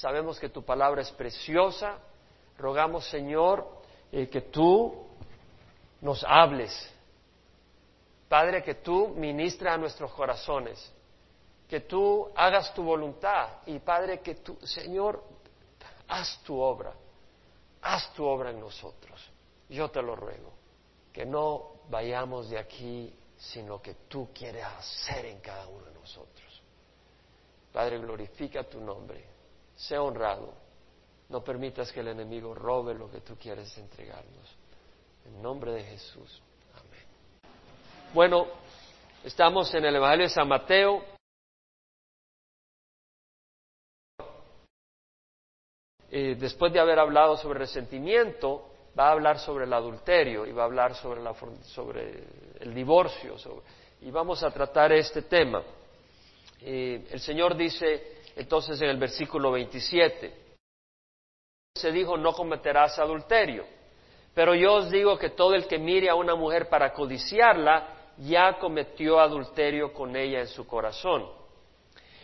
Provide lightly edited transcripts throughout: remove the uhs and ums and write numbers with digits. Sabemos que tu palabra es preciosa. Rogamos, Señor, que tú nos hables. Padre, que tú ministres a nuestros corazones, que tú hagas tu voluntad. Y Padre, que tú, Señor, haz tu obra en nosotros. Yo te lo ruego, que no vayamos de aquí sin lo que tú quieres hacer en cada uno de nosotros. Padre, glorifica tu nombre, sea honrado. No permitas que el enemigo robe lo que tú quieres entregarnos. En nombre de Jesús. Bueno, estamos en el Evangelio de San Mateo. Después de haber hablado sobre resentimiento, va a hablar sobre el adulterio y va a hablar sobre el divorcio. Y vamos a tratar este tema. El Señor dice entonces en el versículo 27, se dijo, no cometerás adulterio. Pero yo os digo que todo el que mire a una mujer para codiciarla, ya cometió adulterio con ella en su corazón.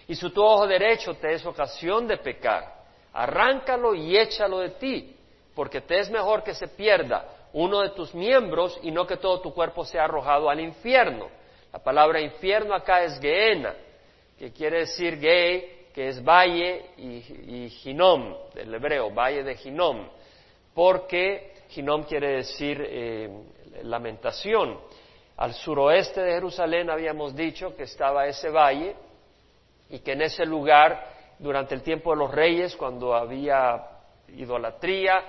Y si tu ojo derecho te es ocasión de pecar, arráncalo y échalo de ti, porque te es mejor que se pierda uno de tus miembros y no que todo tu cuerpo sea arrojado al infierno. La palabra infierno acá es Gehenna, que quiere decir Ge, que es valle, y Hinom, del hebreo, Valle de Hinom, porque Hinom quiere decir lamentación. Al suroeste de Jerusalén habíamos dicho que estaba ese valle y que en ese lugar, durante el tiempo de los reyes, cuando había idolatría,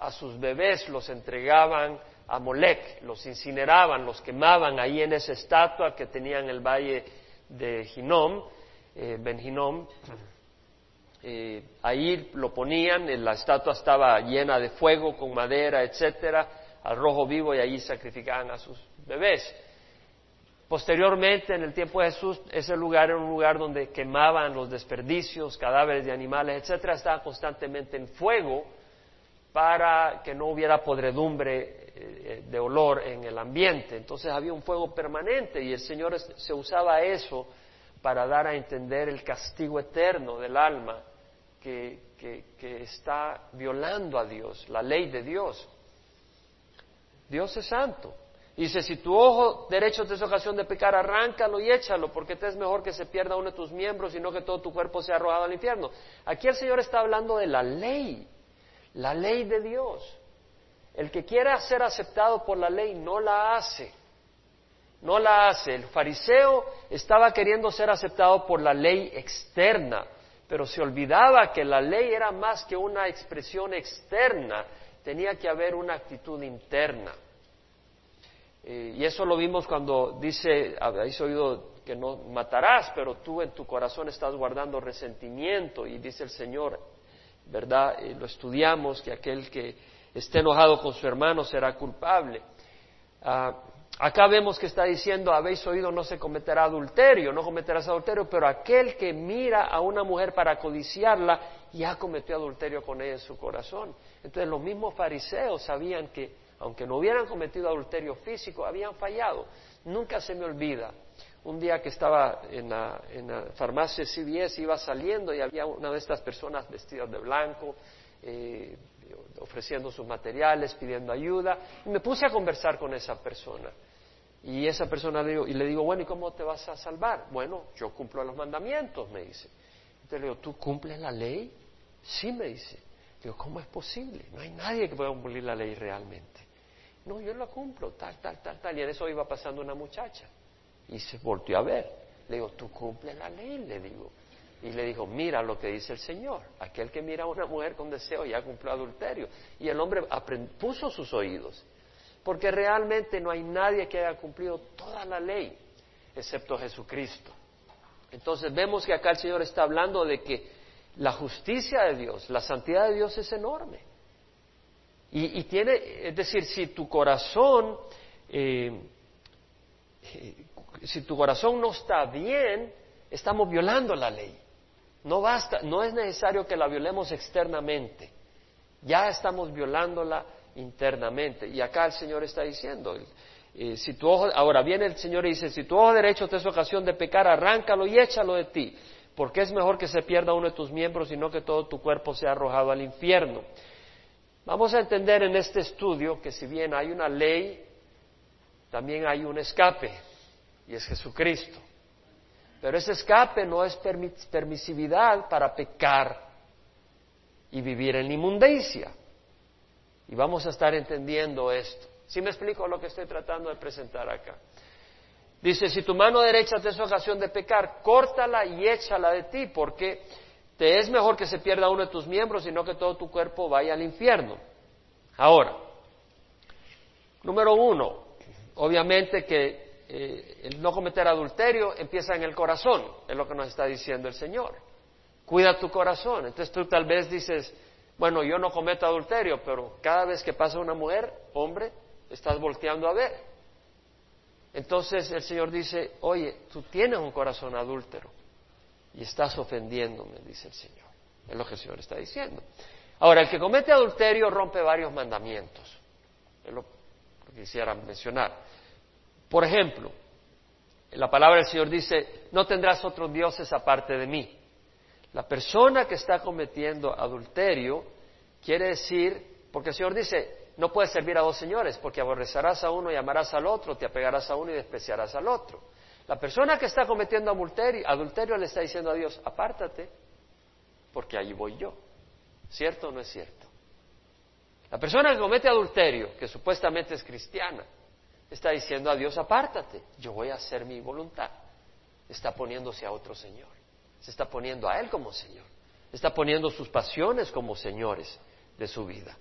a sus bebés los entregaban a Molech, los incineraban, los quemaban ahí en esa estatua que tenía en el valle de Hinom, Ben Hinom. Ahí lo ponían, la estatua estaba llena de fuego, con madera, etcétera, al rojo vivo, y allí sacrificaban a sus bebés. Posteriormente, en el tiempo de Jesús, ese lugar era un lugar donde quemaban los desperdicios, cadáveres de animales, etcétera, estaba constantemente en fuego para que no hubiera podredumbre de olor en el ambiente. Entonces había un fuego permanente y el Señor se usaba eso para dar a entender el castigo eterno del alma que está violando a Dios, la ley de Dios. Dios es santo. Dice, si tu ojo derecho te es ocasión de pecar, arráncalo y échalo, porque te es mejor que se pierda uno de tus miembros y no que todo tu cuerpo sea arrojado al infierno. Aquí el Señor está hablando de la ley de Dios. El que quiera ser aceptado por la ley no la hace. No la hace. El fariseo estaba queriendo ser aceptado por la ley externa, pero se olvidaba que la ley era más que una expresión externa, tenía que haber una actitud interna. Y eso lo vimos cuando dice, habéis oído que no matarás, pero tú en tu corazón estás guardando resentimiento, y dice el Señor, ¿verdad? Lo estudiamos, que aquel que esté enojado con su hermano será culpable. Acá vemos que está diciendo, habéis oído, no se cometerá adulterio, no cometerás adulterio, pero aquel que mira a una mujer para codiciarla, ya cometió adulterio con ella en su corazón. Entonces los mismos fariseos sabían que, aunque no hubieran cometido adulterio físico, habían fallado. Nunca se me olvida, un día que estaba en la farmacia CVS, iba saliendo y había una de estas personas vestidas de blanco, ofreciendo sus materiales, pidiendo ayuda, y me puse a conversar con esa persona. Y esa persona le digo, bueno, ¿y cómo te vas a salvar? Bueno, yo cumplo los mandamientos, me dice. Entonces le digo, ¿tú cumples la ley? Sí, me dice. Le digo, ¿cómo es posible? No hay nadie que pueda cumplir la ley realmente. No, yo la cumplo, tal. Y en eso iba pasando una muchacha. Y se volteó a ver. Le digo, ¿tú cumples la ley? Le digo. Y le dijo, mira lo que dice el Señor, aquel que mira a una mujer con deseo ya cumplió adulterio. Y el hombre puso sus oídos, porque realmente no hay nadie que haya cumplido toda la ley, excepto Jesucristo. Entonces vemos que acá el Señor está hablando de que la justicia de Dios, la santidad de Dios es enorme. Y tiene, es decir, si tu corazón no está bien, estamos violando la ley. No basta, no es necesario que la violemos externamente, ya estamos violándola internamente. Y acá el Señor está diciendo, si tu ojo, ahora viene el Señor y dice, si tu ojo derecho te es ocasión de pecar, arráncalo y échalo de ti, porque es mejor que se pierda uno de tus miembros y no que todo tu cuerpo sea arrojado al infierno. Vamos a entender en este estudio que si bien hay una ley, también hay un escape, y es Jesucristo. Pero ese escape no es permisividad para pecar y vivir en inmundicia. Y vamos a estar entendiendo esto. ¿Sí me explico lo que estoy tratando de presentar acá? Dice, si tu mano derecha te es ocasión de pecar, córtala y échala de ti, porque te es mejor que se pierda uno de tus miembros, sino que todo tu cuerpo vaya al infierno. Ahora, número uno, obviamente que el no cometer adulterio empieza en el corazón, es lo que nos está diciendo el Señor. Cuida tu corazón. Entonces tú tal vez dices, bueno, yo no cometo adulterio, pero cada vez que pasa una mujer, hombre, estás volteando a ver. Entonces el Señor dice, oye, tú tienes un corazón adúltero y estás ofendiéndome, dice el Señor. Es lo que el Señor está diciendo. Ahora, el que comete adulterio rompe varios mandamientos. Es lo que quisiera mencionar. Por ejemplo, en la palabra del Señor dice, no tendrás otros dioses aparte de mí. La persona que está cometiendo adulterio quiere decir, porque el Señor dice, no puedes servir a dos señores, porque aborrecerás a uno y amarás al otro, te apegarás a uno y despreciarás al otro. La persona que está cometiendo adulterio le está diciendo a Dios, apártate, porque ahí voy yo. ¿Cierto o no es cierto? La persona que comete adulterio, que supuestamente es cristiana, está diciendo a Dios, apártate, yo voy a hacer mi voluntad. Está poniéndose a otro señor. Se está poniendo a Él como Señor. Está poniendo sus pasiones como señores de su vida.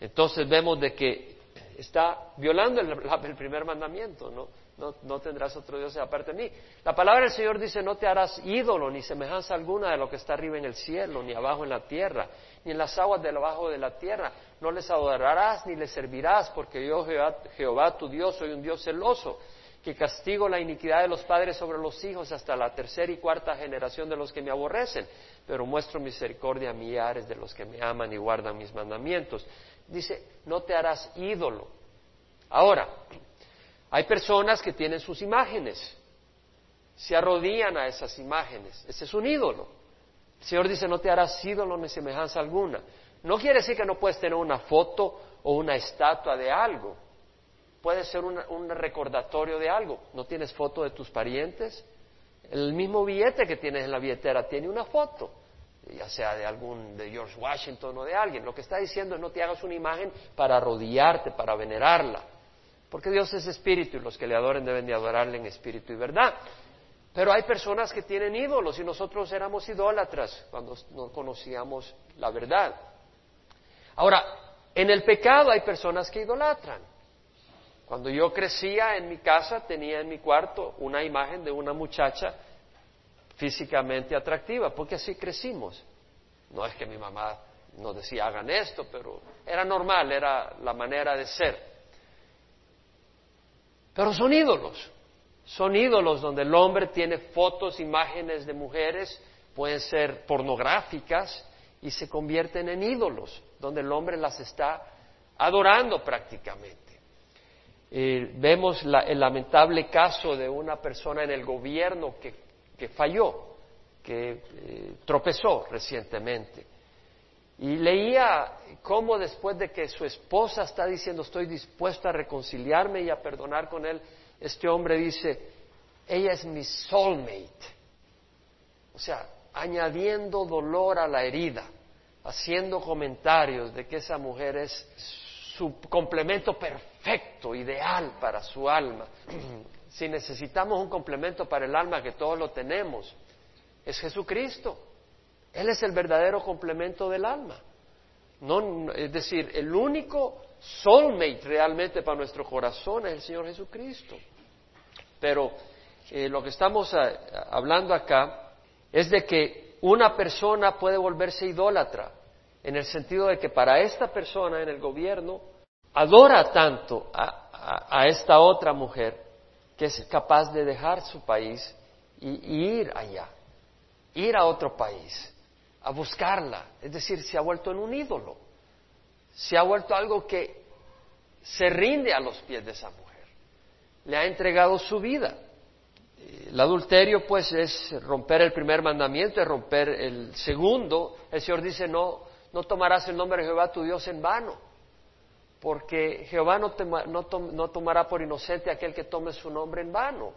Entonces vemos de que está violando el primer mandamiento, ¿no? No tendrás otro Dios aparte de mí. La palabra del Señor dice, no te harás ídolo ni semejanza alguna de lo que está arriba en el cielo, ni abajo en la tierra, ni en las aguas debajo de la tierra. No les adorarás ni les servirás, porque yo, Jehová tu Dios, soy un Dios celoso, que castigo la iniquidad de los padres sobre los hijos hasta la tercera y cuarta generación de los que me aborrecen, pero muestro misericordia a millares de los que me aman y guardan mis mandamientos. Dice, no te harás ídolo. Ahora, hay personas que tienen sus imágenes, se arrodillan a esas imágenes, ese es un ídolo. El Señor dice, no te harás ídolo ni semejanza alguna. No quiere decir que no puedes tener una foto o una estatua de algo. Puede ser un recordatorio de algo. ¿No tienes foto de tus parientes? El mismo billete que tienes en la billetera tiene una foto, ya sea de George Washington o de alguien. Lo que está diciendo es no te hagas una imagen para arrodillarte, para venerarla. Porque Dios es espíritu y los que le adoren deben de adorarle en espíritu y verdad. Pero hay personas que tienen ídolos y nosotros éramos idólatras cuando no conocíamos la verdad. Ahora, en el pecado hay personas que idolatran. Cuando yo crecía en mi casa, tenía en mi cuarto una imagen de una muchacha físicamente atractiva, porque así crecimos. No es que mi mamá nos decía, hagan esto, pero era normal, era la manera de ser. Pero son ídolos donde el hombre tiene fotos, imágenes de mujeres, pueden ser pornográficas, y se convierten en ídolos, donde el hombre las está adorando prácticamente. Vemos el lamentable caso de una persona en el gobierno que falló, que tropezó recientemente. Y leía cómo después de que su esposa está diciendo, estoy dispuesta a reconciliarme y a perdonar con él, este hombre dice, ella es mi soulmate. O sea, añadiendo dolor a la herida, haciendo comentarios de que esa mujer es su complemento perfecto, ideal para su alma. Si necesitamos un complemento para el alma, que todos lo tenemos, es Jesucristo. Él es el verdadero complemento del alma. No, es decir, el único soulmate realmente para nuestro corazón es el Señor Jesucristo. Pero lo que estamos hablando acá es de que una persona puede volverse idólatra, en el sentido de que para esta persona en el gobierno adora tanto a esta otra mujer que es capaz de dejar su país y ir allá, ir a otro país, a buscarla. Es decir, se ha vuelto en un ídolo, se ha vuelto algo que se rinde a los pies de esa mujer, le ha entregado su vida. El adulterio, pues, es romper el primer mandamiento, es romper el segundo. El Señor dice, no tomarás el nombre de Jehová tu Dios en vano, porque Jehová no tomará por inocente a aquel que tome su nombre en vano.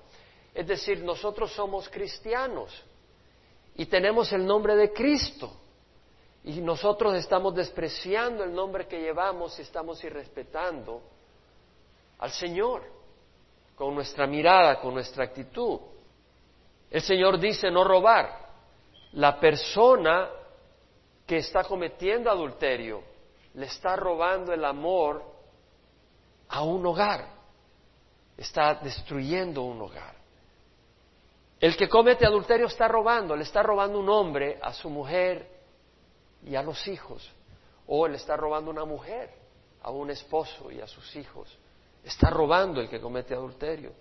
Es decir, nosotros somos cristianos y tenemos el nombre de Cristo, y nosotros estamos despreciando el nombre que llevamos y estamos irrespetando al Señor con nuestra mirada, con nuestra actitud. El Señor dice no robar. La persona que está cometiendo adulterio le está robando el amor a un hogar, está destruyendo un hogar. El que comete adulterio está robando, le está robando un hombre a su mujer y a los hijos, o le está robando una mujer a un esposo y a sus hijos. Está robando el que comete adulterio.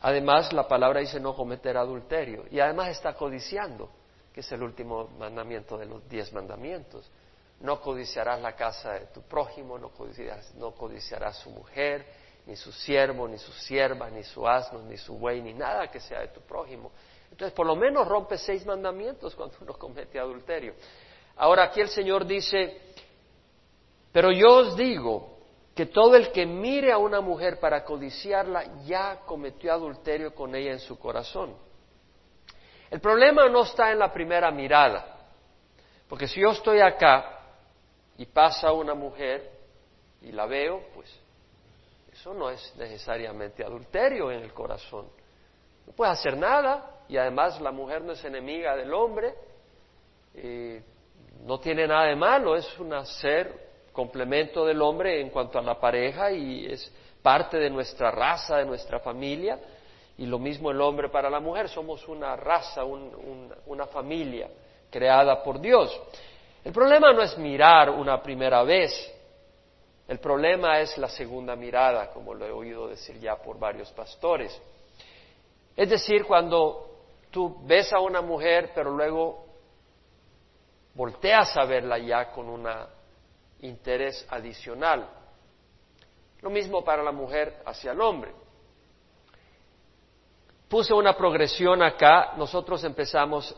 Además, la palabra dice no cometer adulterio, y además está codiciando, que es el último mandamiento de los 10 mandamientos. No codiciarás la casa de tu prójimo, no codiciarás su mujer, ni su siervo, ni su sierva, ni su asno, ni su buey, ni nada que sea de tu prójimo. Entonces, por lo menos rompe 6 mandamientos cuando uno comete adulterio. Ahora, aquí el Señor dice, pero yo os digo que todo el que mire a una mujer para codiciarla ya cometió adulterio con ella en su corazón. El problema no está en la primera mirada, porque si yo estoy acá y pasa una mujer y la veo, pues eso no es necesariamente adulterio en el corazón. No puedes hacer nada, y además la mujer no es enemiga del hombre, no tiene nada de malo, es un ser complemento del hombre en cuanto a la pareja, y es parte de nuestra raza, de nuestra familia, y lo mismo el hombre para la mujer. Somos una raza, una familia creada por Dios. El problema no es mirar una primera vez. El problema es la segunda mirada, como lo he oído decir ya por varios pastores. Es decir, cuando tú ves a una mujer, pero luego volteas a verla ya con un interés adicional. Lo mismo para la mujer hacia el hombre. Puse una progresión acá. Nosotros empezamos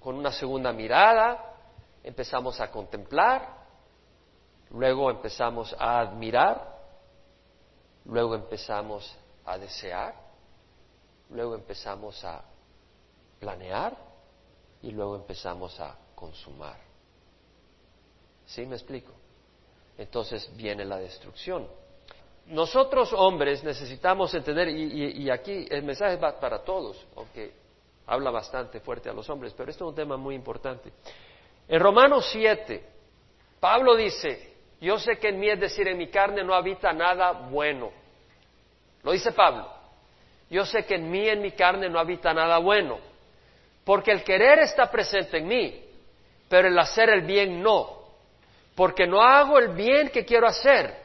con una segunda mirada, empezamos a contemplar, luego empezamos a admirar, luego empezamos a desear, luego empezamos a planear y luego empezamos a consumar. ¿Sí me explico? Entonces viene la destrucción. Nosotros hombres necesitamos entender, y aquí el mensaje va para todos, aunque habla bastante fuerte a los hombres, pero esto es un tema muy importante. En Romanos 7, Pablo dice, yo sé que en mí, es decir, en mi carne, no habita nada bueno. Lo dice Pablo. Yo sé que en mí, en mi carne, no habita nada bueno. Porque el querer está presente en mí, pero el hacer el bien no. Porque no hago el bien que quiero hacer,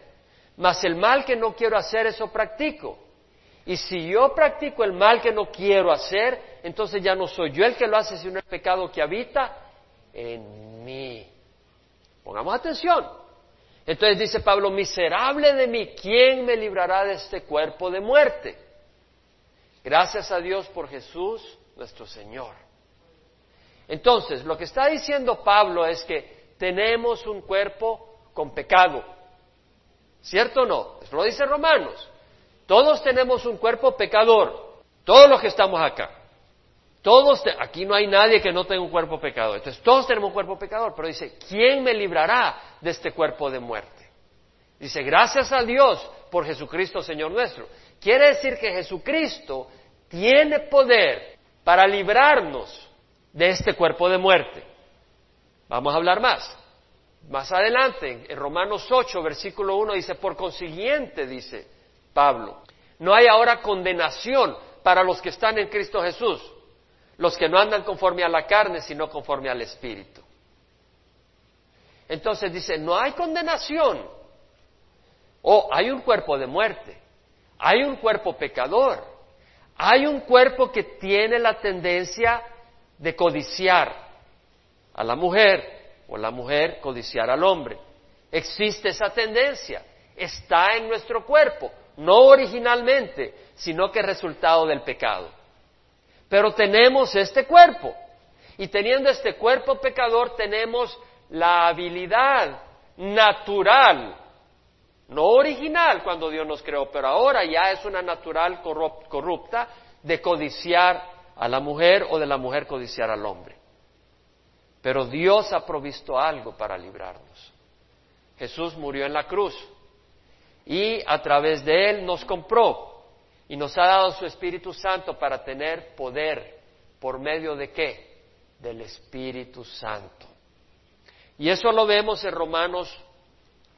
mas el mal que no quiero hacer, eso practico. Y si yo practico el mal que no quiero hacer, entonces ya no soy yo el que lo hace, sino el pecado que habita en mí. Pongamos atención. Entonces dice Pablo, miserable de mí, ¿quién me librará de este cuerpo de muerte? Gracias a Dios por Jesús, nuestro Señor. Entonces, lo que está diciendo Pablo es que tenemos un cuerpo con pecado. ¿Cierto o no? Eso lo dice Romanos. Todos tenemos un cuerpo pecador. Todos los que estamos acá. Aquí no hay nadie que no tenga un cuerpo pecador. Entonces, todos tenemos un cuerpo pecador, pero dice, ¿quién me librará de este cuerpo de muerte? Dice, gracias a Dios por Jesucristo, Señor nuestro. Quiere decir que Jesucristo tiene poder para librarnos de este cuerpo de muerte. Vamos a hablar más adelante. En Romanos 8, versículo 1, dice, por consiguiente, dice Pablo, no hay ahora condenación para los que están en Cristo Jesús, los que no andan conforme a la carne, sino conforme al Espíritu. Entonces dice, no hay condenación. Hay un cuerpo de muerte, hay un cuerpo pecador, hay un cuerpo que tiene la tendencia de codiciar a la mujer, o la mujer codiciar al hombre. Existe esa tendencia, está en nuestro cuerpo, no originalmente, sino que es resultado del pecado. Pero tenemos este cuerpo. Y teniendo este cuerpo pecador, tenemos la habilidad natural, no original cuando Dios nos creó, pero ahora ya es una natural corrupta de codiciar a la mujer o de la mujer codiciar al hombre. Pero Dios ha provisto algo para librarnos. Jesús murió en la cruz y a través de Él nos compró y nos ha dado su Espíritu Santo para tener poder. ¿Por medio de qué? Del Espíritu Santo. Y eso lo vemos en Romanos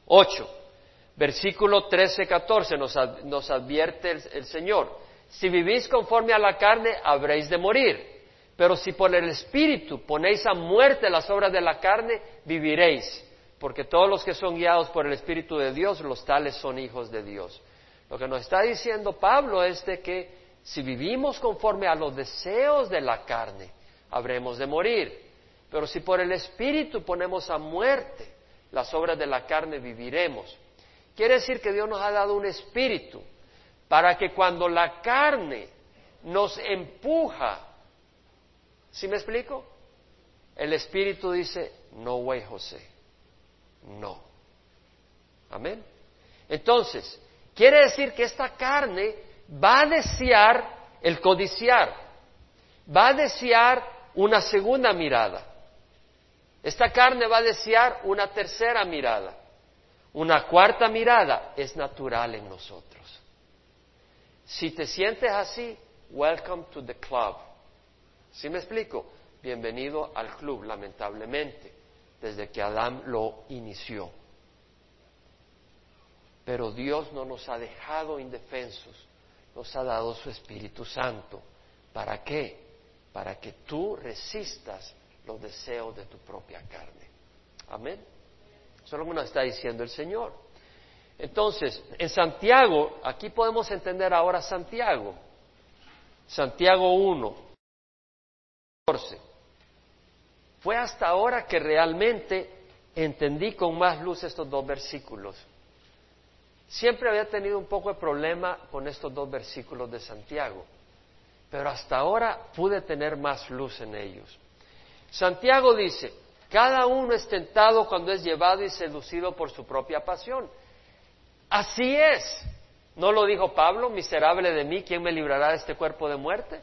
8, versículo 13-14, nos advierte el Señor. Si vivís conforme a la carne, habréis de morir. Pero si por el Espíritu ponéis a muerte las obras de la carne, viviréis. Porque todos los que son guiados por el Espíritu de Dios, los tales son hijos de Dios. Lo que nos está diciendo Pablo es de que si vivimos conforme a los deseos de la carne, habremos de morir. Pero si por el Espíritu ponemos a muerte las obras de la carne, viviremos. Quiere decir que Dios nos ha dado un Espíritu para que cuando la carne nos empuja, ¿sí me explico? El Espíritu dice, no güey, José, no. Amén. Entonces, quiere decir que esta carne va a desear el codiciar, va a desear una segunda mirada. Esta carne va a desear una tercera mirada, una cuarta mirada. Es natural en nosotros. Si te sientes así, welcome to the club. ¿Sí me explico? Bienvenido al club, lamentablemente, desde que Adán lo inició. Pero Dios no nos ha dejado indefensos, nos ha dado su Espíritu Santo. ¿Para qué? Para que tú resistas los deseos de tu propia carne. Amén. Eso es lo que nos está diciendo el Señor. Entonces, en Santiago, aquí podemos entender ahora Santiago. Santiago 1, 14. Fue hasta ahora que realmente entendí con más luz estos dos versículos. Siempre había tenido un poco de problema con estos dos versículos de Santiago, pero hasta ahora pude tener más luz en ellos. Santiago dice, cada uno es tentado cuando es llevado y seducido por su propia pasión. Así es. ¿No lo dijo Pablo? Miserable de mí, ¿quién me librará de este cuerpo de muerte?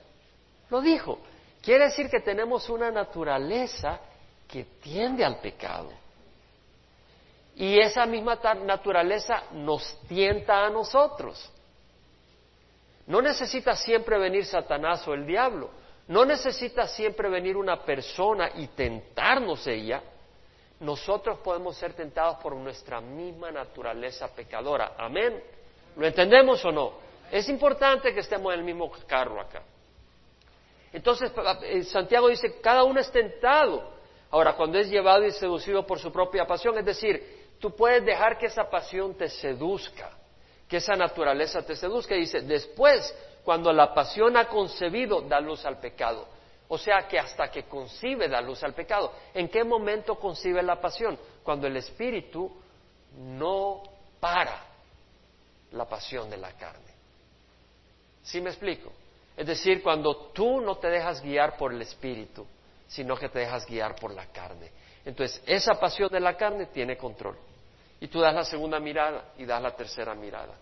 Lo dijo. Quiere decir que tenemos una naturaleza que tiende al pecado. Y esa misma naturaleza nos tienta a nosotros. No necesita siempre venir Satanás o el diablo. No necesita siempre venir una persona y tentarnos ella. Nosotros podemos ser tentados por nuestra misma naturaleza pecadora. Amén. ¿Lo entendemos o no? Es importante que estemos en el mismo carro acá. Entonces, Santiago dice, cada uno es tentado. Ahora, cuando es llevado y seducido por su propia pasión, es decir, tú puedes dejar que esa pasión te seduzca, que esa naturaleza te seduzca. Y dice, después, cuando la pasión ha concebido, da luz al pecado. O sea que hasta que concibe da luz al pecado. ¿En qué momento concibe la pasión? Cuando el espíritu no para la pasión de la carne. ¿Sí me explico? Es decir, cuando tú no te dejas guiar por el espíritu, sino que te dejas guiar por la carne. Entonces, esa pasión de la carne tiene control. Y tú das la segunda mirada y das la tercera mirada.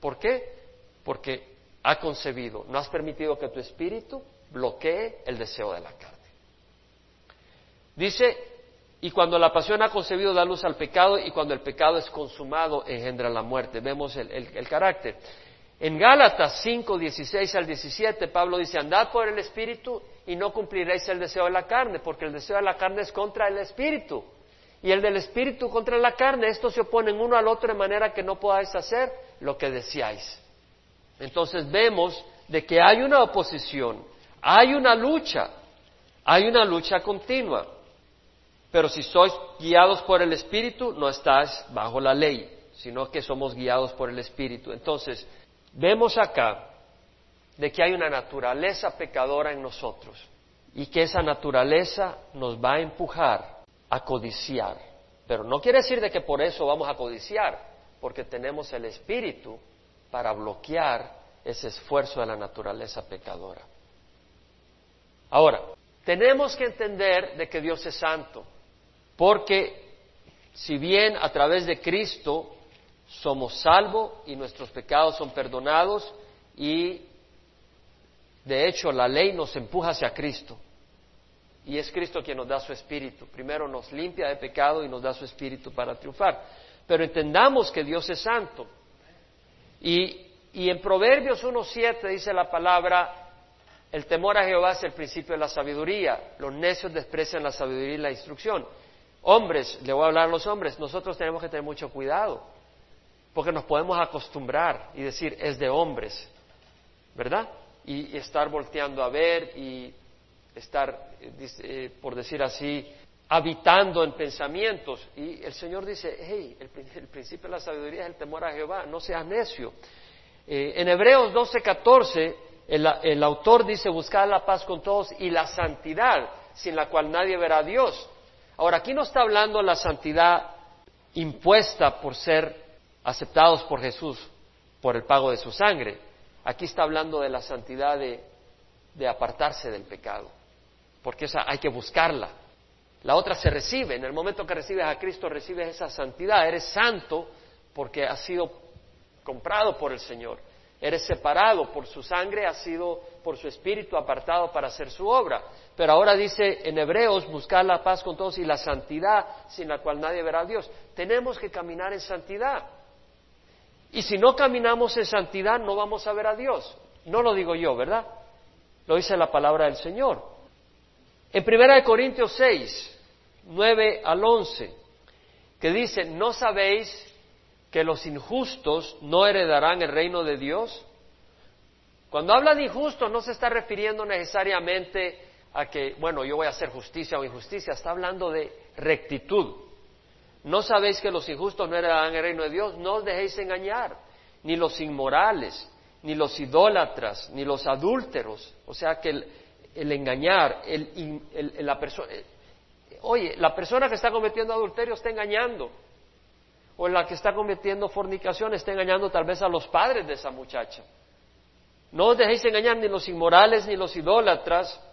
¿Por qué? Porque ha concebido. No has permitido que tu espíritu bloquee el deseo de la carne. Dice, y cuando la pasión ha concebido da luz al pecado, y cuando el pecado es consumado engendra la muerte. Vemos el carácter. En Gálatas 5, 16 al 17, Pablo dice, andad por el espíritu y no cumpliréis el deseo de la carne, porque el deseo de la carne es contra el espíritu, y el del espíritu contra la carne. Estos se oponen uno al otro de manera que no podáis hacer lo que deseáis. Entonces vemos de que hay una oposición. Hay una lucha continua. Pero si sois guiados por el Espíritu, no estáis bajo la ley, sino que somos guiados por el Espíritu. Entonces, vemos acá de que hay una naturaleza pecadora en nosotros y que esa naturaleza nos va a empujar a codiciar. Pero no quiere decir de que por eso vamos a codiciar, porque tenemos el Espíritu para bloquear ese esfuerzo de la naturaleza pecadora. Ahora, tenemos que entender de que Dios es santo, porque si bien a través de Cristo somos salvos y nuestros pecados son perdonados, y de hecho la ley nos empuja hacia Cristo, y es Cristo quien nos da su Espíritu. Primero nos limpia de pecado y nos da su Espíritu para triunfar. Pero entendamos que Dios es santo. Y en Proverbios 1:7 dice la palabra: el temor a Jehová es el principio de la sabiduría. Los necios desprecian la sabiduría y la instrucción. Hombres, le voy a hablar a los hombres, nosotros tenemos que tener mucho cuidado, porque nos podemos acostumbrar y decir, es de hombres, ¿verdad? Y estar volteando a ver y estar, por decir así, habitando en pensamientos. Y el Señor dice, hey, el principio de la sabiduría es el temor a Jehová, no seas necio. En Hebreos 12:14, el autor dice, buscad la paz con todos y la santidad, sin la cual nadie verá a Dios. Ahora, aquí no está hablando de la santidad impuesta por ser aceptados por Jesús, por el pago de su sangre. Aquí está hablando de la santidad de apartarse del pecado, porque esa hay que buscarla. La otra se recibe. En el momento que recibes a Cristo, recibes esa santidad. Eres santo porque has sido comprado por el Señor. Eres separado por su sangre, ha sido por su Espíritu apartado para hacer su obra. Pero ahora dice en Hebreos, buscar la paz con todos y la santidad, sin la cual nadie verá a Dios. Tenemos que caminar en santidad. Y si no caminamos en santidad, no vamos a ver a Dios. No lo digo yo, ¿verdad? Lo dice la palabra del Señor. En 1 Corintios 6:9-11, que dice, ¿no sabéis que los injustos no heredarán el reino de Dios? Cuando habla de injustos no se está refiriendo necesariamente a que, bueno, yo voy a hacer justicia o injusticia, está hablando de rectitud. ¿No sabéis que los injustos no heredarán el reino de Dios? No os dejéis engañar, ni los inmorales, ni los idólatras, ni los adúlteros. O sea que el engañar, la persona, oye, la persona que está cometiendo adulterio está engañando, o la que está cometiendo fornicación está engañando tal vez a los padres de esa muchacha. No os dejéis engañar, ni los inmorales, ni los idólatras.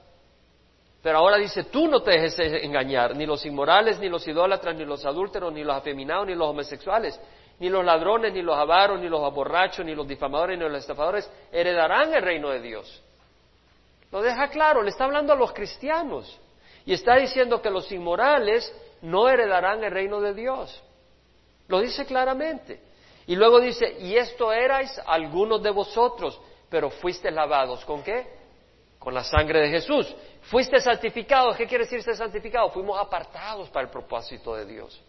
Pero ahora dice, tú no te dejes engañar, ni los inmorales, ni los idólatras, ni los adúlteros, ni los afeminados, ni los homosexuales, ni los ladrones, ni los avaros, ni los borrachos, ni los difamadores, ni los estafadores heredarán el reino de Dios. Lo deja claro, le está hablando a los cristianos. Y está diciendo que los inmorales no heredarán el reino de Dios. Lo dice claramente. Y luego dice, y esto erais algunos de vosotros, pero fuisteis lavados. ¿Con qué? Con la sangre de Jesús. Fuisteis santificados. ¿Qué quiere decir ser santificado? Fuimos apartados para el propósito de Dios.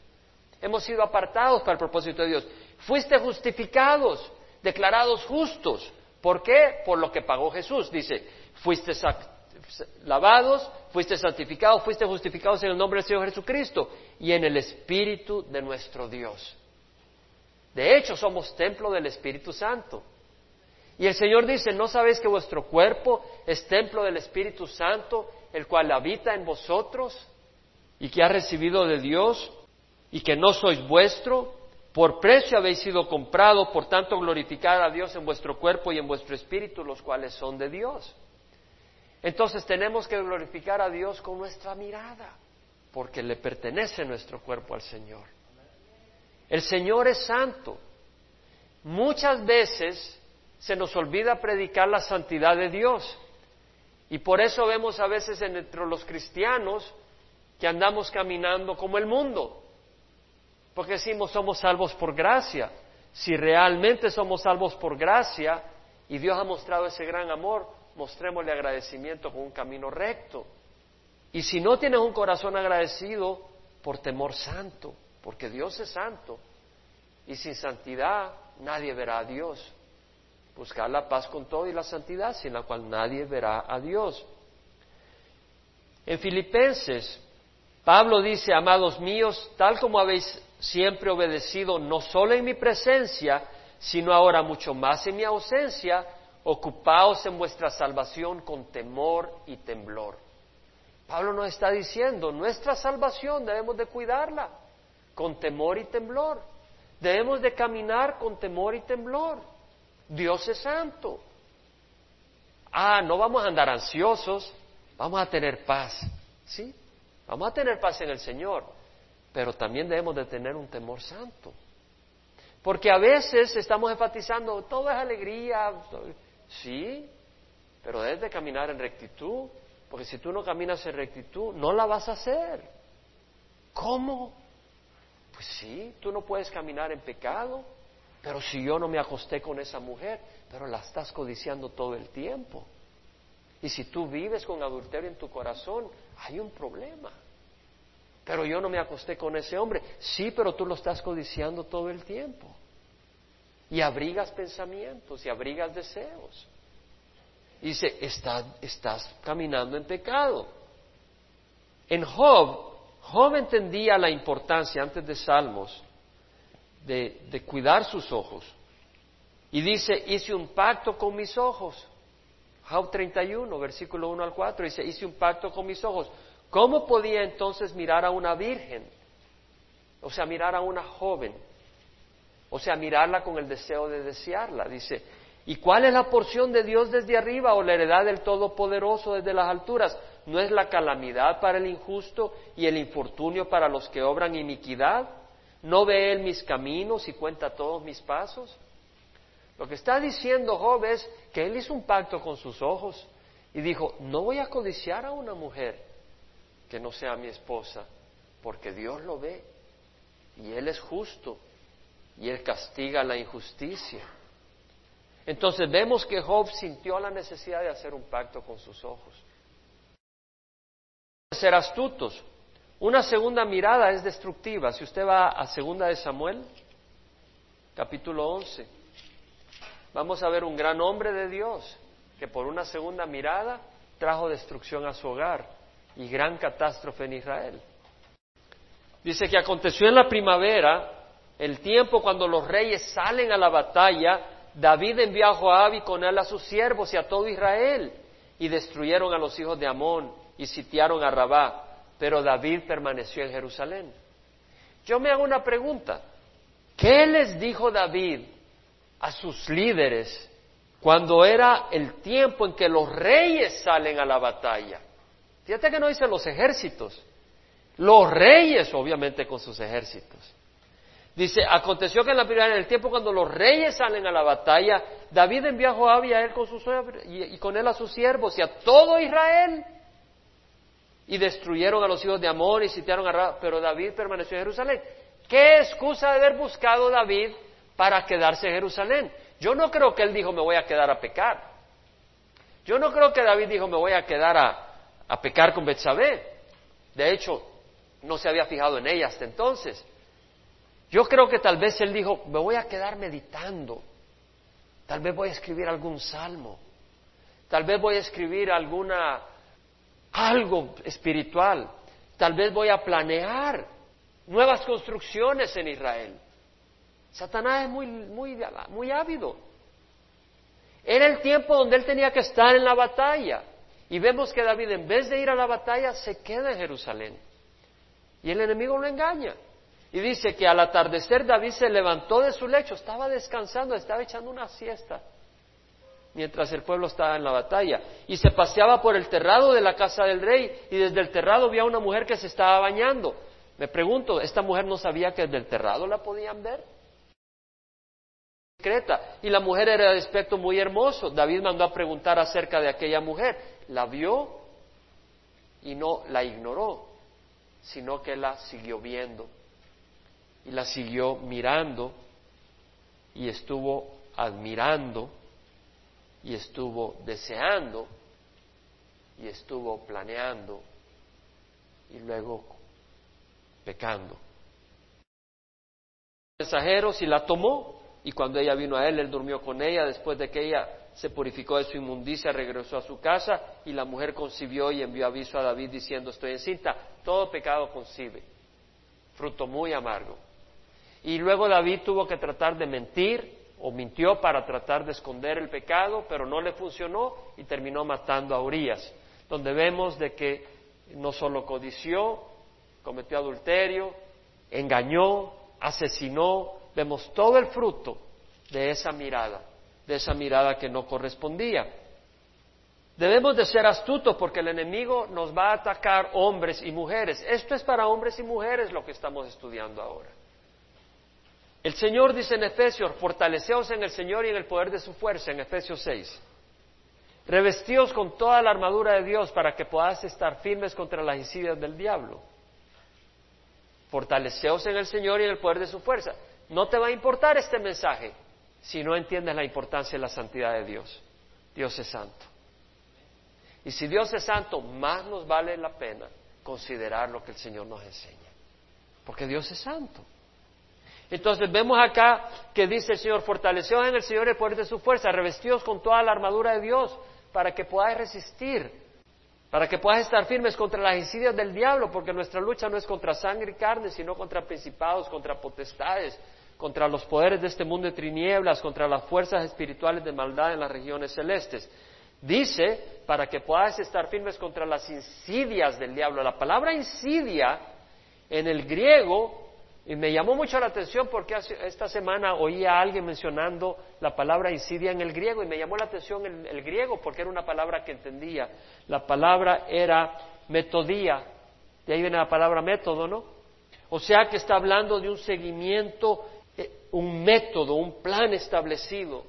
Hemos sido apartados para el propósito de Dios. Fuisteis justificados, declarados justos. ¿Por qué? Por lo que pagó Jesús. Dice, fuisteis lavados, fuiste santificados, fuiste justificados en el nombre del Señor Jesucristo y en el Espíritu de nuestro Dios. De hecho, somos templo del Espíritu Santo. Y el Señor dice, ¿no sabéis que vuestro cuerpo es templo del Espíritu Santo, el cual habita en vosotros y que ha recibido de Dios y que no sois vuestro? Por precio habéis sido comprado, por tanto glorificad a Dios en vuestro cuerpo y en vuestro espíritu, los cuales son de Dios. Entonces tenemos que glorificar a Dios con nuestra mirada, porque le pertenece nuestro cuerpo al Señor. El Señor es santo. Muchas veces se nos olvida predicar la santidad de Dios, y por eso vemos a veces entre los cristianos que andamos caminando como el mundo, porque decimos somos salvos por gracia. Si realmente somos salvos por gracia y Dios ha mostrado ese gran amor, mostrémosle agradecimiento con un camino recto. Y si no tienes un corazón agradecido, por temor santo, porque Dios es santo, y sin santidad nadie verá a Dios. Buscar la paz con todo y la santidad, sin la cual nadie verá a Dios. En Filipenses, Pablo dice, amados míos, tal como habéis siempre obedecido, no solo en mi presencia, sino ahora mucho más en mi ausencia, ocupaos en vuestra salvación con temor y temblor. Pablo nos está diciendo, nuestra salvación debemos de cuidarla con temor y temblor. Debemos de caminar con temor y temblor. Dios es santo. Ah, no vamos a andar ansiosos, Vamos a tener paz, ¿sí? Vamos a tener paz en el Señor, pero también debemos de tener un temor santo. Porque a veces estamos enfatizando, todo es alegría, sí, pero debes de caminar en rectitud, porque si tú no caminas en rectitud, no la vas a hacer. ¿Cómo? Pues sí, tú no puedes caminar en pecado, pero si yo no me acosté con esa mujer, pero la estás codiciando todo el tiempo. Y si tú vives con adulterio en tu corazón, hay un problema. Pero yo no me acosté con ese hombre. Sí, pero tú lo estás codiciando todo el tiempo. Y abrigas pensamientos, y abrigas deseos. Y dice, estás caminando en pecado. En Job entendía la importancia, antes de Salmos, de cuidar sus ojos. Y dice, hice un pacto con mis ojos. Job 31, versículo 1 al 4, dice, hice un pacto con mis ojos. ¿Cómo podía entonces mirar a una virgen? O sea, mirar a una joven. O sea, mirarla con el deseo de desearla. Dice, ¿y cuál es la porción de Dios desde arriba o la heredad del Todopoderoso desde las alturas? ¿No es la calamidad para el injusto y el infortunio para los que obran iniquidad? ¿No ve Él mis caminos y cuenta todos mis pasos? Lo que está diciendo Job es que él hizo un pacto con sus ojos y dijo, no voy a codiciar a una mujer que no sea mi esposa, porque Dios lo ve y Él es justo y Él castiga la injusticia. Entonces vemos que Job sintió la necesidad de hacer un pacto con sus ojos. Ser astutos. Una segunda mirada es destructiva. Si usted va a 2 de Samuel, capítulo 11, vamos a ver un gran hombre de Dios que por una segunda mirada trajo destrucción a su hogar y gran catástrofe en Israel. Dice que aconteció en la primavera, el tiempo cuando los reyes salen a la batalla, David envió a Joab y con él a sus siervos y a todo Israel, y destruyeron a los hijos de Amón y sitiaron a Rabá, pero David permaneció en Jerusalén. Yo me hago una pregunta, ¿qué les dijo David a sus líderes cuando era el tiempo en que los reyes salen a la batalla? Fíjate que no dicen los ejércitos, los reyes, obviamente con sus ejércitos. Dice, aconteció que en la primavera, en el tiempo cuando los reyes salen a la batalla, David envió a Joab y a él con sus y con él a sus siervos y a todo Israel, y destruyeron a los hijos de Amón y sitiaron a Rabá, pero David permaneció en Jerusalén. ¿Qué excusa de haber buscado David para quedarse en Jerusalén? Yo no creo que él dijo, me voy a quedar a pecar. Yo no creo que David dijo, me voy a quedar a pecar con Betsabé. De hecho, no se había fijado en ella hasta entonces. Yo creo que tal vez él dijo, me voy a quedar meditando. Tal vez voy a escribir algún salmo. Tal vez voy a escribir algo espiritual. Tal vez voy a planear nuevas construcciones en Israel. Satanás es muy ávido. Era el tiempo donde él tenía que estar en la batalla. Y vemos que David, en vez de ir a la batalla, se queda en Jerusalén. Y el enemigo lo engaña. Y dice que al atardecer David se levantó de su lecho, estaba descansando, estaba echando una siesta, mientras el pueblo estaba en la batalla. Y se paseaba por el terrado de la casa del rey, y desde el terrado vi a una mujer que se estaba bañando. Me pregunto, ¿esta mujer no sabía que desde el terrado la podían ver? Y la mujer era de aspecto muy hermoso. David mandó a preguntar acerca de aquella mujer. La vio y no la ignoró, sino que la siguió viendo y la siguió mirando y estuvo admirando y estuvo deseando y estuvo planeando y luego pecando. El mensajero sí la tomó. Y cuando ella vino a él, él durmió con ella. Después de que ella se purificó de su inmundicia, regresó a su casa, y la mujer concibió y envió aviso a David diciendo, estoy encinta. Todo pecado concibe, fruto muy amargo. Y luego David tuvo que tratar de mentir, o mintió para tratar de esconder el pecado, pero no le funcionó y terminó matando a Urías, donde vemos de que no solo codició, cometió adulterio, engañó, asesinó. Vemos todo el fruto de esa mirada que no correspondía. Debemos de ser astutos porque el enemigo nos va a atacar hombres y mujeres. Esto es para hombres y mujeres lo que estamos estudiando ahora. El Señor dice en Efesios, fortaleceos en el Señor y en el poder de su fuerza, en Efesios 6. Revestíos con toda la armadura de Dios para que podáis estar firmes contra las insidias del diablo. Fortaleceos en el Señor y en el poder de su fuerza. No te va a importar este mensaje si no entiendes la importancia y la santidad de Dios. Dios es santo. Y si Dios es santo, más nos vale la pena considerar lo que el Señor nos enseña. Porque Dios es santo. Entonces vemos acá que dice el Señor, fortaleceos en el Señor el poder de su fuerza, revestidos con toda la armadura de Dios, para que podáis resistir, para que podáis estar firmes contra las insidias del diablo, porque nuestra lucha no es contra sangre y carne, sino contra principados, contra potestades, contra los poderes de este mundo de tinieblas, contra las fuerzas espirituales de maldad en las regiones celestes. Dice, para que podáis estar firmes contra las insidias del diablo. La palabra insidia en el griego, y me llamó mucho la atención porque esta semana oí a alguien mencionando la palabra insidia en el griego, y me llamó la atención el griego porque era una palabra que entendía. La palabra era metodía, de ahí viene la palabra método, ¿no? O sea que está hablando de un seguimiento, un método, un plan establecido.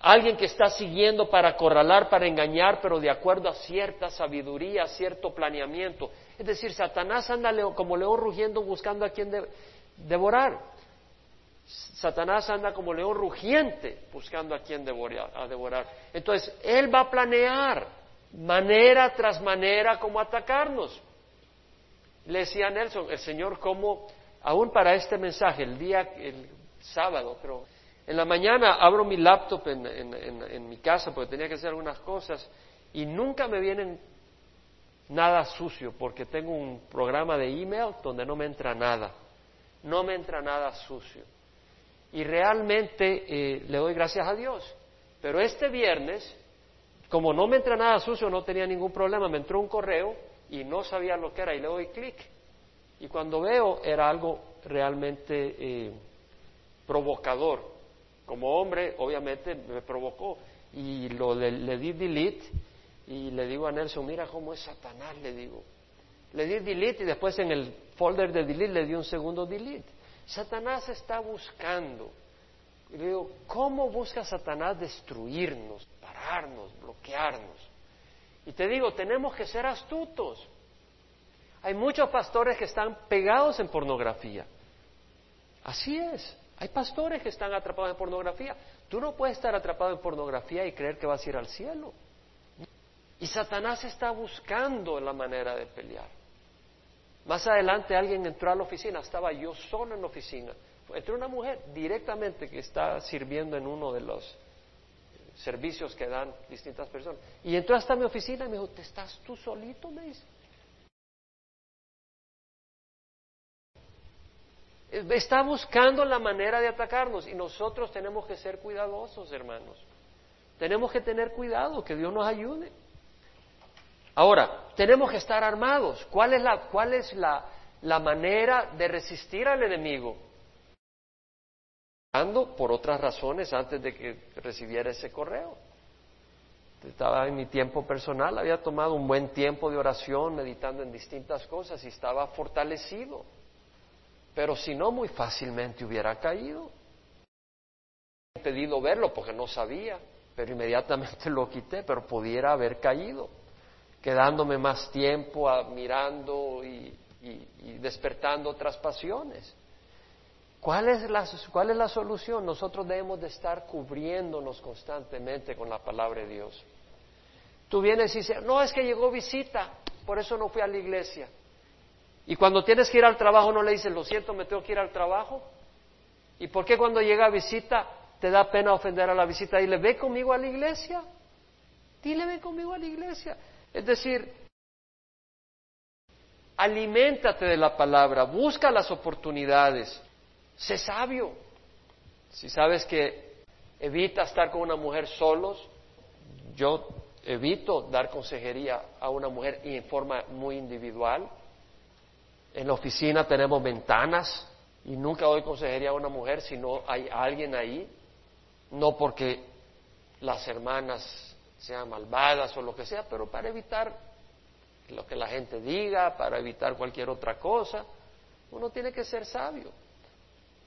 Alguien que está siguiendo para acorralar, para engañar, pero de acuerdo a cierta sabiduría, a cierto planeamiento. Es decir, Satanás anda como león rugiendo buscando a quien devorar. Satanás anda como león rugiente buscando a quien devorar. Entonces, él va a planear manera tras manera cómo atacarnos. Le decía a Nelson, el Señor cómo, aún para este mensaje, el sábado, creo. En la mañana abro mi laptop en mi casa porque tenía que hacer algunas cosas y nunca me vienen nada sucio porque tengo un programa de email donde no me entra nada. No me entra nada sucio. Y realmente le doy gracias a Dios. Pero este viernes, como no me entra nada sucio, no tenía ningún problema. Me entró un correo y no sabía lo que era y le doy clic. Y cuando veo era algo realmente provocador. Como hombre, obviamente, me provocó y le di delete y le digo a Nelson, mira cómo es Satanás, le digo. Le di delete y después en el folder de delete le di un segundo delete. Satanás está buscando. Y le digo, ¿cómo busca Satanás destruirnos, pararnos, bloquearnos? Y te digo, tenemos que ser astutos. Hay muchos pastores que están pegados en pornografía. Así es. Hay pastores que están atrapados en pornografía. Tú no puedes estar atrapado en pornografía y creer que vas a ir al cielo. Y Satanás está buscando la manera de pelear. Más adelante alguien entró a la oficina, estaba yo solo en la oficina. Entró una mujer directamente que está sirviendo en uno de los servicios que dan distintas personas. Y entró hasta mi oficina y me dijo, ¿te estás tú solito? Me dice. Está buscando la manera de atacarnos y nosotros tenemos que ser cuidadosos, hermanos. Tenemos que tener cuidado, que Dios nos ayude. Ahora, tenemos que estar armados. ¿Cuál es la manera de resistir al enemigo? Por otras razones, antes de que recibiera ese correo. Estaba en mi tiempo personal, había tomado un buen tiempo de oración, meditando en distintas cosas y estaba fortalecido. Pero si no, muy fácilmente hubiera caído. He pedido verlo porque no sabía, pero inmediatamente lo quité, pero pudiera haber caído, quedándome más tiempo mirando y despertando otras pasiones. ¿Cuál es la solución? Nosotros debemos de estar cubriéndonos constantemente con la palabra de Dios. Tú vienes y dices, no, es que llegó visita, por eso no fui a la iglesia. Y cuando tienes que ir al trabajo no le dices, lo siento, me tengo que ir al trabajo. ¿Y por qué cuando llega a visita te da pena ofender a la visita? Dile, ve conmigo a la iglesia. Dile, ve conmigo a la iglesia. Es decir, aliméntate de la palabra, busca las oportunidades, sé sabio. Si sabes que evita estar con una mujer solos, yo evito dar consejería a una mujer y en forma muy individual. En la oficina tenemos ventanas y nunca doy consejería a una mujer si no hay alguien ahí. No porque las hermanas sean malvadas o lo que sea, pero para evitar lo que la gente diga, para evitar cualquier otra cosa, uno tiene que ser sabio.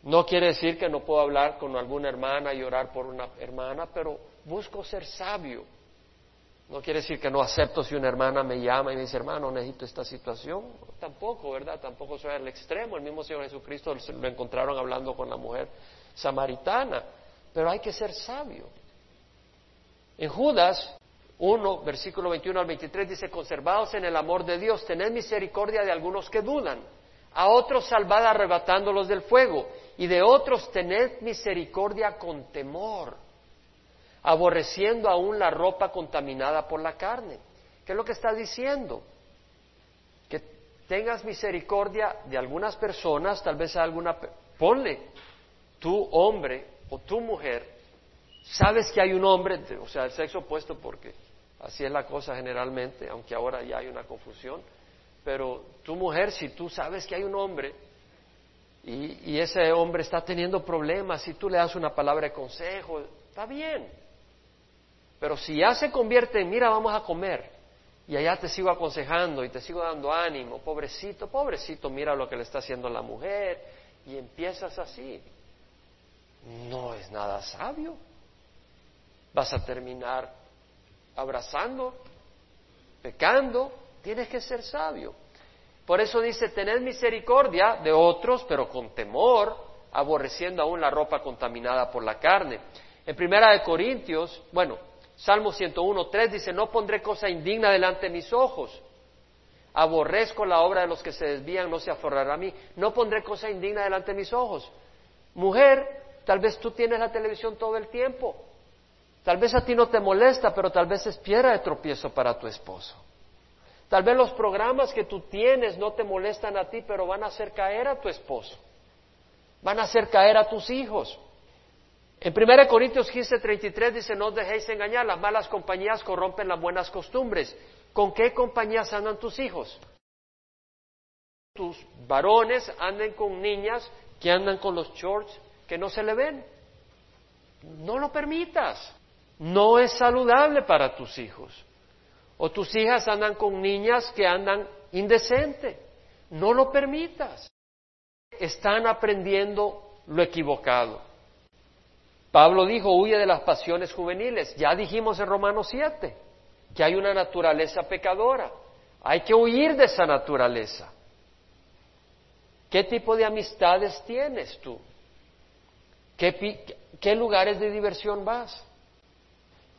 No quiere decir que no puedo hablar con alguna hermana y orar por una hermana, pero busco ser sabio. No quiere decir que no acepto si una hermana me llama y me dice, hermano, necesito esta situación. Tampoco, ¿verdad? Tampoco soy al extremo. El mismo Señor Jesucristo lo encontraron hablando con la mujer samaritana. Pero hay que ser sabio. En Judas 1, versículo 21 al 23, dice, conservaos en el amor de Dios, tened misericordia de algunos que dudan, a otros salvad arrebatándolos del fuego, y de otros tened misericordia con temor, aborreciendo aún la ropa contaminada por la carne. ¿Qué es lo que está diciendo? Que tengas misericordia de algunas personas, tal vez ponle, tu hombre o tu mujer, sabes que hay un hombre, o sea, el sexo opuesto, porque así es la cosa generalmente, aunque ahora ya hay una confusión, pero tu mujer, si tú sabes que hay un hombre y ese hombre está teniendo problemas, si tú le das una palabra de consejo, está bien, pero si ya se convierte en, mira, vamos a comer, y allá te sigo aconsejando y te sigo dando ánimo, pobrecito, pobrecito, mira lo que le está haciendo la mujer, y empiezas así, no es nada sabio. Vas a terminar abrazando, pecando, tienes que ser sabio. Por eso dice, tened misericordia de otros, pero con temor, aborreciendo aún la ropa contaminada por la carne. En primera de Corintios, Salmo 101:3 dice, no pondré cosa indigna delante de mis ojos. Aborrezco la obra de los que se desvían, no se aferrará a mí. No pondré cosa indigna delante de mis ojos. Mujer, tal vez tú tienes la televisión todo el tiempo. Tal vez a ti no te molesta, pero tal vez es piedra de tropiezo para tu esposo. Tal vez los programas que tú tienes no te molestan a ti, pero van a hacer caer a tu esposo. Van a hacer caer a tus hijos. En 1 Corintios 15:33 dice, no os dejéis engañar, las malas compañías corrompen las buenas costumbres. ¿Con qué compañías andan tus hijos? Tus varones anden con niñas que andan con los shorts que no se le ven. No lo permitas. No es saludable para tus hijos. O tus hijas andan con niñas que andan indecente. No lo permitas. Están aprendiendo lo equivocado. Pablo dijo, huye de las pasiones juveniles. Ya dijimos en Romanos 7 que hay una naturaleza pecadora. Hay que huir de esa naturaleza. ¿Qué tipo de amistades tienes tú? ¿Qué lugares de diversión vas?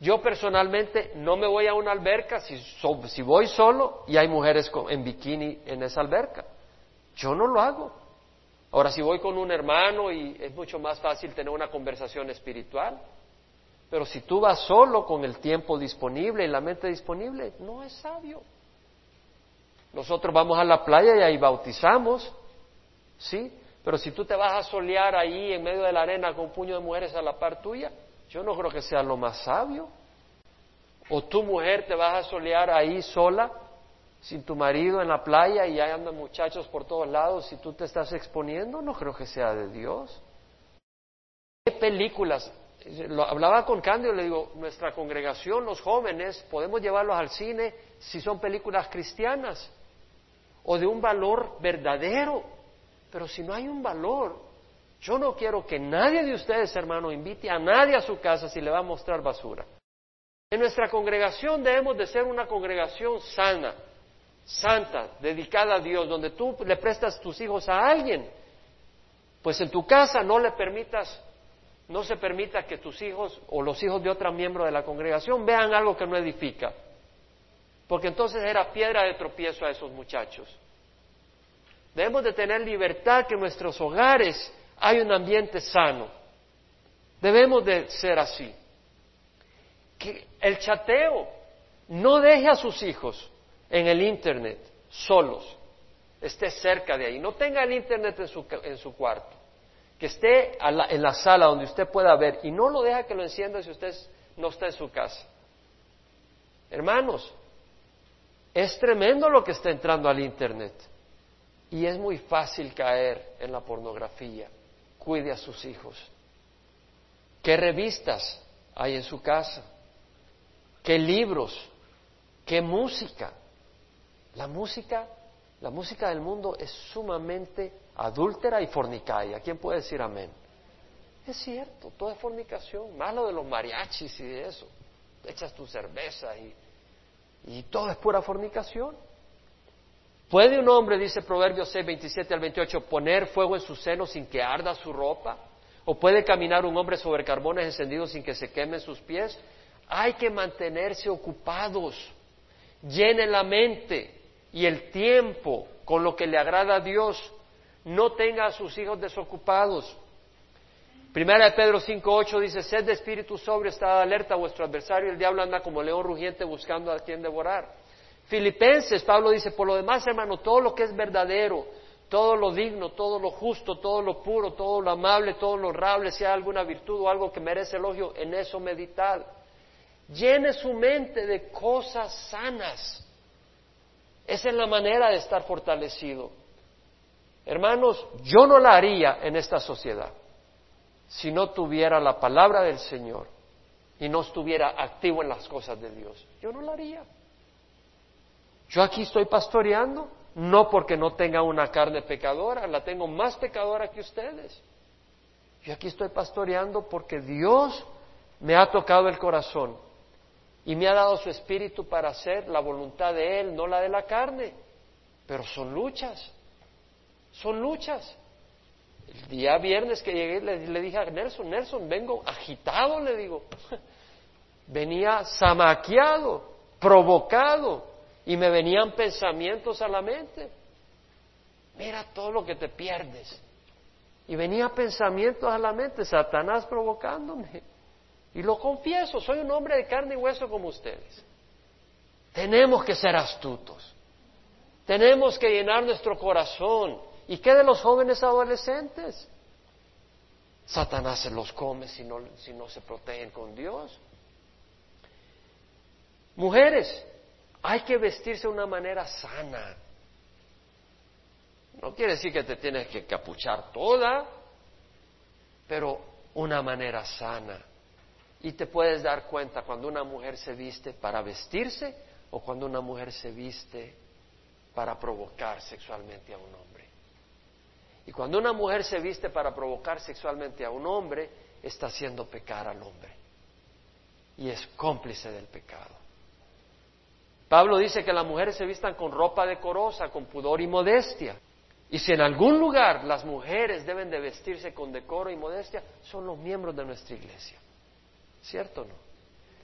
Yo personalmente no me voy a una alberca si voy solo y hay mujeres en bikini en esa alberca. Yo no lo hago. Ahora, si voy con un hermano, y es mucho más fácil tener una conversación espiritual, pero si tú vas solo con el tiempo disponible y la mente disponible, no es sabio. Nosotros vamos a la playa y ahí bautizamos, ¿sí? Pero si tú te vas a solear ahí en medio de la arena con un puño de mujeres a la par tuya, yo no creo que sea lo más sabio. O tu mujer te vas a solear ahí sola, sin tu marido en la playa, y ahí andan muchachos por todos lados, si tú te estás exponiendo, no creo que sea de Dios. ¿Qué películas? Hablaba con Candio, le digo, nuestra congregación, los jóvenes, podemos llevarlos al cine si son películas cristianas o de un valor verdadero. Pero si no hay un valor, yo no quiero que nadie de ustedes, hermano, invite a nadie a su casa si le va a mostrar basura. En nuestra congregación debemos de ser una congregación sana, santa, dedicada a Dios, donde tú le prestas tus hijos a alguien. Pues en tu casa no se permita que tus hijos o los hijos de otro miembro de la congregación vean algo que no edifica. Porque entonces era piedra de tropiezo a esos muchachos. Debemos de tener libertad, que en nuestros hogares hay un ambiente sano. Debemos de ser así. Que el chateo, no deje a sus hijos en el internet solos. Esté cerca de ahí. No tenga el internet en su cuarto. Que esté en la sala donde usted pueda ver, y no lo deja que lo encienda si usted no está en su casa. Hermanos, es tremendo lo que está entrando al internet. Y es muy fácil caer en la pornografía. Cuide a sus hijos. ¿Qué revistas hay en su casa? qué libros, qué música. La música del mundo es sumamente adúltera y fornicaria. ¿Quién puede decir amén? Es cierto, todo es fornicación, más lo de los mariachis y de eso. Echas tu cerveza y todo es pura fornicación. ¿Puede un hombre, dice Proverbios 6, 27 al 28, poner fuego en su seno sin que arda su ropa? ¿O puede caminar un hombre sobre carbones encendidos sin que se quemen sus pies? Hay que mantenerse ocupados. Llenen la mente y el tiempo con lo que le agrada a Dios. No tenga a sus hijos desocupados. Primera de Pedro 5:8 dice: sed de espíritu sobrio, estad alerta, vuestro adversario el diablo anda como león rugiente buscando a quien devorar. Filipenses, Pablo dice: por lo demás, hermano, todo lo que es verdadero, todo lo digno, todo lo justo, todo lo puro, todo lo amable, todo lo honrable, si hay alguna virtud o algo que merece elogio, en eso meditad. Llene su mente de cosas sanas. Esa es la manera de estar fortalecido. Hermanos, yo no la haría en esta sociedad si no tuviera la palabra del Señor y no estuviera activo en las cosas de Dios. Yo no la haría. Yo aquí estoy pastoreando, no porque no tenga una carne pecadora, la tengo más pecadora que ustedes. Yo aquí estoy pastoreando porque Dios me ha tocado el corazón y me ha dado su espíritu para hacer la voluntad de Él, no la de la carne. Pero son luchas, son luchas. El día viernes que llegué le dije a Nelson, vengo agitado, le digo. Venía zamaqueado, provocado, y me venían pensamientos a la mente. Mira todo lo que te pierdes. Y venía pensamientos a la mente, Satanás provocándome. Y lo confieso, soy un hombre de carne y hueso como ustedes. Tenemos que ser astutos. Tenemos que llenar nuestro corazón. ¿Y qué de los jóvenes adolescentes? Satanás se los come si no se protegen con Dios. Mujeres, hay que vestirse de una manera sana. No quiere decir que te tienes que capuchar toda, pero una manera sana. Y te puedes dar cuenta cuando una mujer se viste para vestirse o cuando una mujer se viste para provocar sexualmente a un hombre. Y cuando una mujer se viste para provocar sexualmente a un hombre, está haciendo pecar al hombre. Y es cómplice del pecado. Pablo dice que las mujeres se vistan con ropa decorosa, con pudor y modestia. Y si en algún lugar las mujeres deben de vestirse con decoro y modestia, son los miembros de nuestra iglesia. ¿Cierto o no?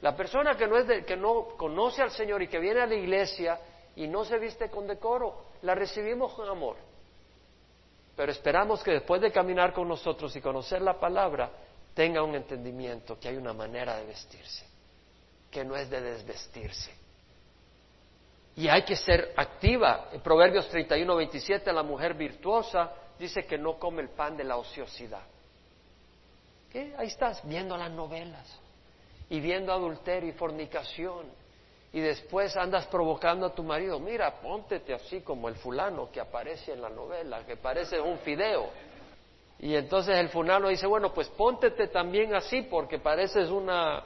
La persona que no conoce al Señor y que viene a la iglesia y no se viste con decoro, la recibimos con amor. Pero esperamos que después de caminar con nosotros y conocer la palabra, tenga un entendimiento que hay una manera de vestirse, que no es de desvestirse. Y hay que ser activa. En Proverbios 31, 27, la mujer virtuosa dice que no come el pan de la ociosidad. ¿Qué? Ahí estás viendo las novelas y viendo adulterio y fornicación, y después andas provocando a tu marido. Mira, póntete así como el fulano que aparece en la novela, que parece un fideo. Y entonces el fulano dice, bueno, pues póntete también así porque pareces una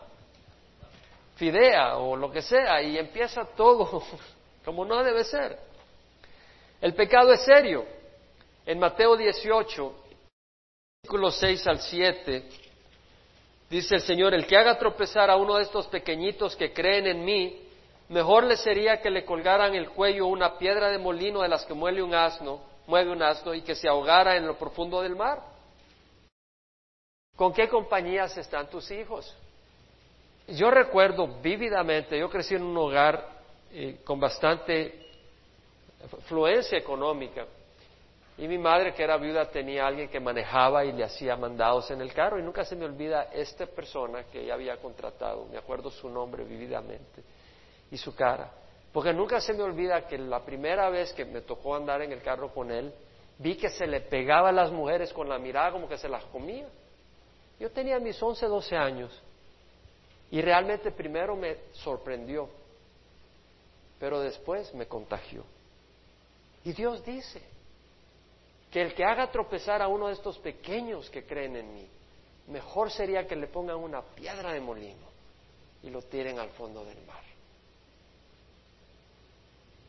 fidea o lo que sea, y empieza todo como no debe ser. El pecado es serio. En Mateo 18, versículos 6 al 7, dice el Señor: el que haga tropezar a uno de estos pequeñitos que creen en mí, mejor le sería que le colgaran el cuello una piedra de molino de las que mueve un asno, y que se ahogara en lo profundo del mar. ¿Con qué compañías están tus hijos? Yo recuerdo vívidamente, yo crecí en un hogar con bastante afluencia económica. Y mi madre, que era viuda, tenía a alguien que manejaba y le hacía mandados en el carro. Y nunca se me olvida esta persona que ella había contratado. Me acuerdo su nombre vividamente y su cara. Porque nunca se me olvida que la primera vez que me tocó andar en el carro con él, vi que se le pegaba a las mujeres con la mirada como que se las comía. Yo tenía mis 11, 12 años. Y realmente primero me sorprendió. Pero después me contagió. Y Dios dice que el que haga tropezar a uno de estos pequeños que creen en mí, mejor sería que le pongan una piedra de molino y lo tiren al fondo del mar.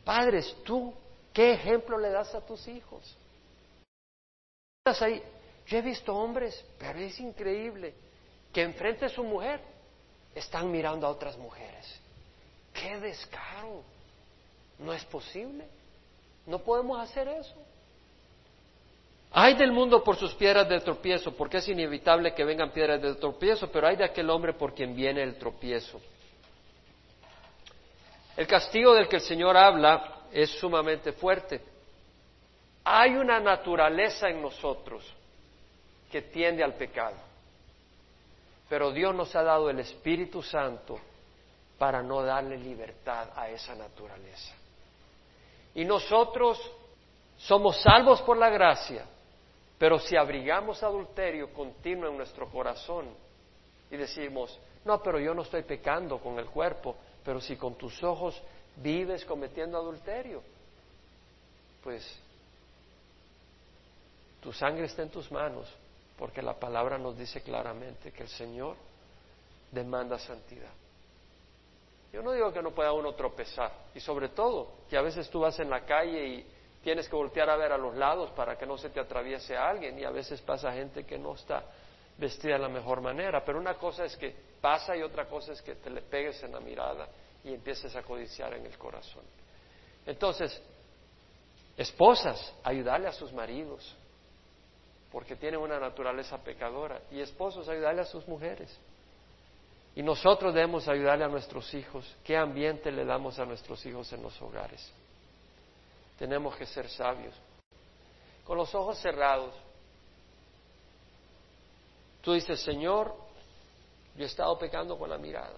Padres, tú, ¿qué ejemplo le das a tus hijos? ¿Estás ahí? Yo he visto hombres, pero es increíble, que enfrente de su mujer están mirando a otras mujeres. ¡Qué descaro! No es posible. No podemos hacer eso. Ay del mundo por sus piedras de tropiezo, porque es inevitable que vengan piedras de tropiezo, pero ay de aquel hombre por quien viene el tropiezo. El castigo del que el Señor habla es sumamente fuerte. Hay una naturaleza en nosotros que tiende al pecado, pero Dios nos ha dado el Espíritu Santo para no darle libertad a esa naturaleza. Y nosotros somos salvos por la gracia, pero si abrigamos adulterio continuo en nuestro corazón y decimos, no, pero yo no estoy pecando con el cuerpo, pero si con tus ojos vives cometiendo adulterio, pues tu sangre está en tus manos, porque la palabra nos dice claramente que el Señor demanda santidad. Yo no digo que no pueda uno tropezar, y sobre todo, que a veces tú vas en la calle y tienes que voltear a ver a los lados para que no se te atraviese a alguien, y a veces pasa gente que no está vestida de la mejor manera, pero una cosa es que pasa y otra cosa es que te le pegues en la mirada y empieces a codiciar en el corazón. Entonces, esposas, ayudarle a sus maridos, porque tienen una naturaleza pecadora, y esposos, ayudarle a sus mujeres. Y nosotros debemos ayudarle a nuestros hijos. ¿Qué ambiente le damos a nuestros hijos en los hogares? Tenemos que ser sabios. Con los ojos cerrados, tú dices, Señor, yo he estado pecando con la mirada,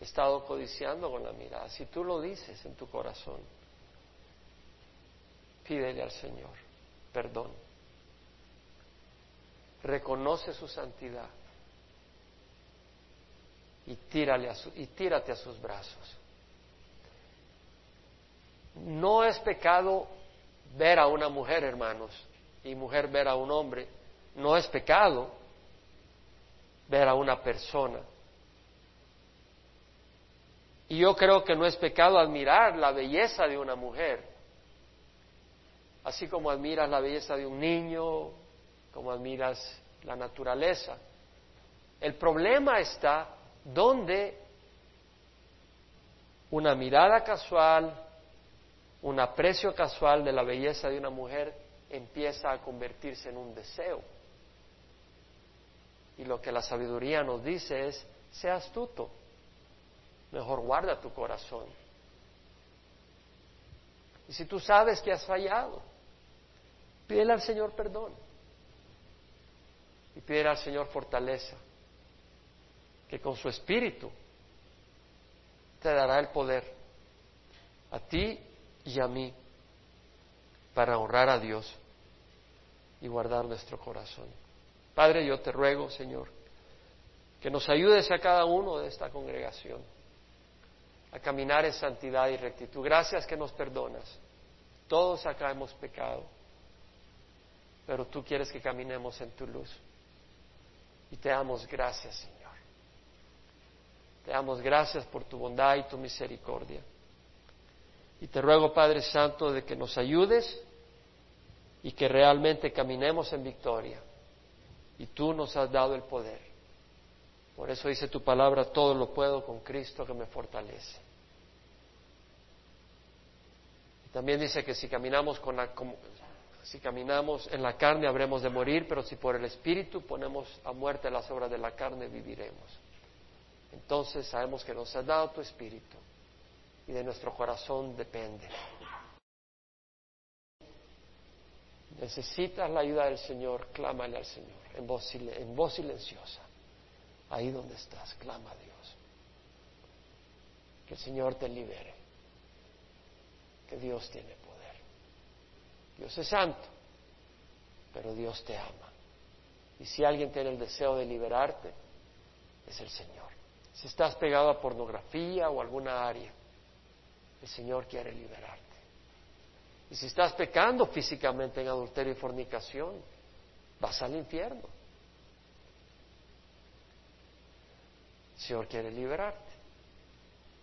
he estado codiciando con la mirada. Si tú lo dices en tu corazón, pídele al Señor perdón. Reconoce su santidad y tírate a sus brazos. No es pecado ver a una mujer, hermanos, y mujer ver a un hombre. No es pecado ver a una persona. Y yo creo que no es pecado admirar la belleza de una mujer, así como admiras la belleza de un niño, como admiras la naturaleza. El problema está donde una mirada casual, un aprecio casual de la belleza de una mujer empieza a convertirse en un deseo. Y lo que la sabiduría nos dice es, sea astuto, mejor guarda tu corazón. Y si tú sabes que has fallado, pídele al Señor perdón y pídele al Señor fortaleza, que con su Espíritu te dará el poder a ti y a mí para honrar a Dios y guardar nuestro corazón. Padre, yo te ruego, Señor, que nos ayudes a cada uno de esta congregación a caminar en santidad y rectitud. Gracias que nos perdonas. Todos acá hemos pecado, pero tú quieres que caminemos en tu luz. Y te damos gracias, Señor. Te damos gracias por tu bondad y tu misericordia. Y te ruego, Padre Santo, de que nos ayudes y que realmente caminemos en victoria. Y tú nos has dado el poder. Por eso dice tu palabra, todo lo puedo con Cristo que me fortalece. Y también dice que si caminamos en la carne habremos de morir, pero si por el Espíritu ponemos a muerte las obras de la carne, viviremos. Entonces sabemos que nos has dado tu Espíritu. Y de nuestro corazón depende. Necesitas la ayuda del Señor, clámale al Señor en voz silenciosa. Ahí donde estás, clama a Dios. Que el Señor te libere. Que Dios tiene poder. Dios es santo, pero Dios te ama. Y si alguien tiene el deseo de liberarte, es el Señor. Si estás pegado a pornografía o alguna área, el Señor quiere liberarte. Y si estás pecando físicamente en adulterio y fornicación, vas al infierno. El Señor quiere liberarte.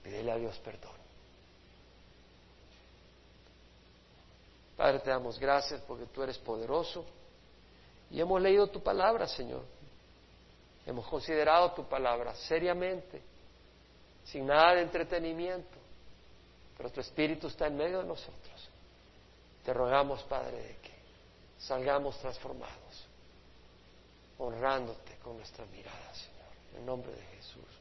Pídele a Dios perdón. Padre, te damos gracias porque tú eres poderoso y hemos leído tu palabra, Señor. Hemos considerado tu palabra seriamente, sin nada de entretenimiento, pero tu Espíritu está en medio de nosotros. Te rogamos, Padre, de que salgamos transformados, honrándote con nuestra mirada, Señor, en el nombre de Jesús.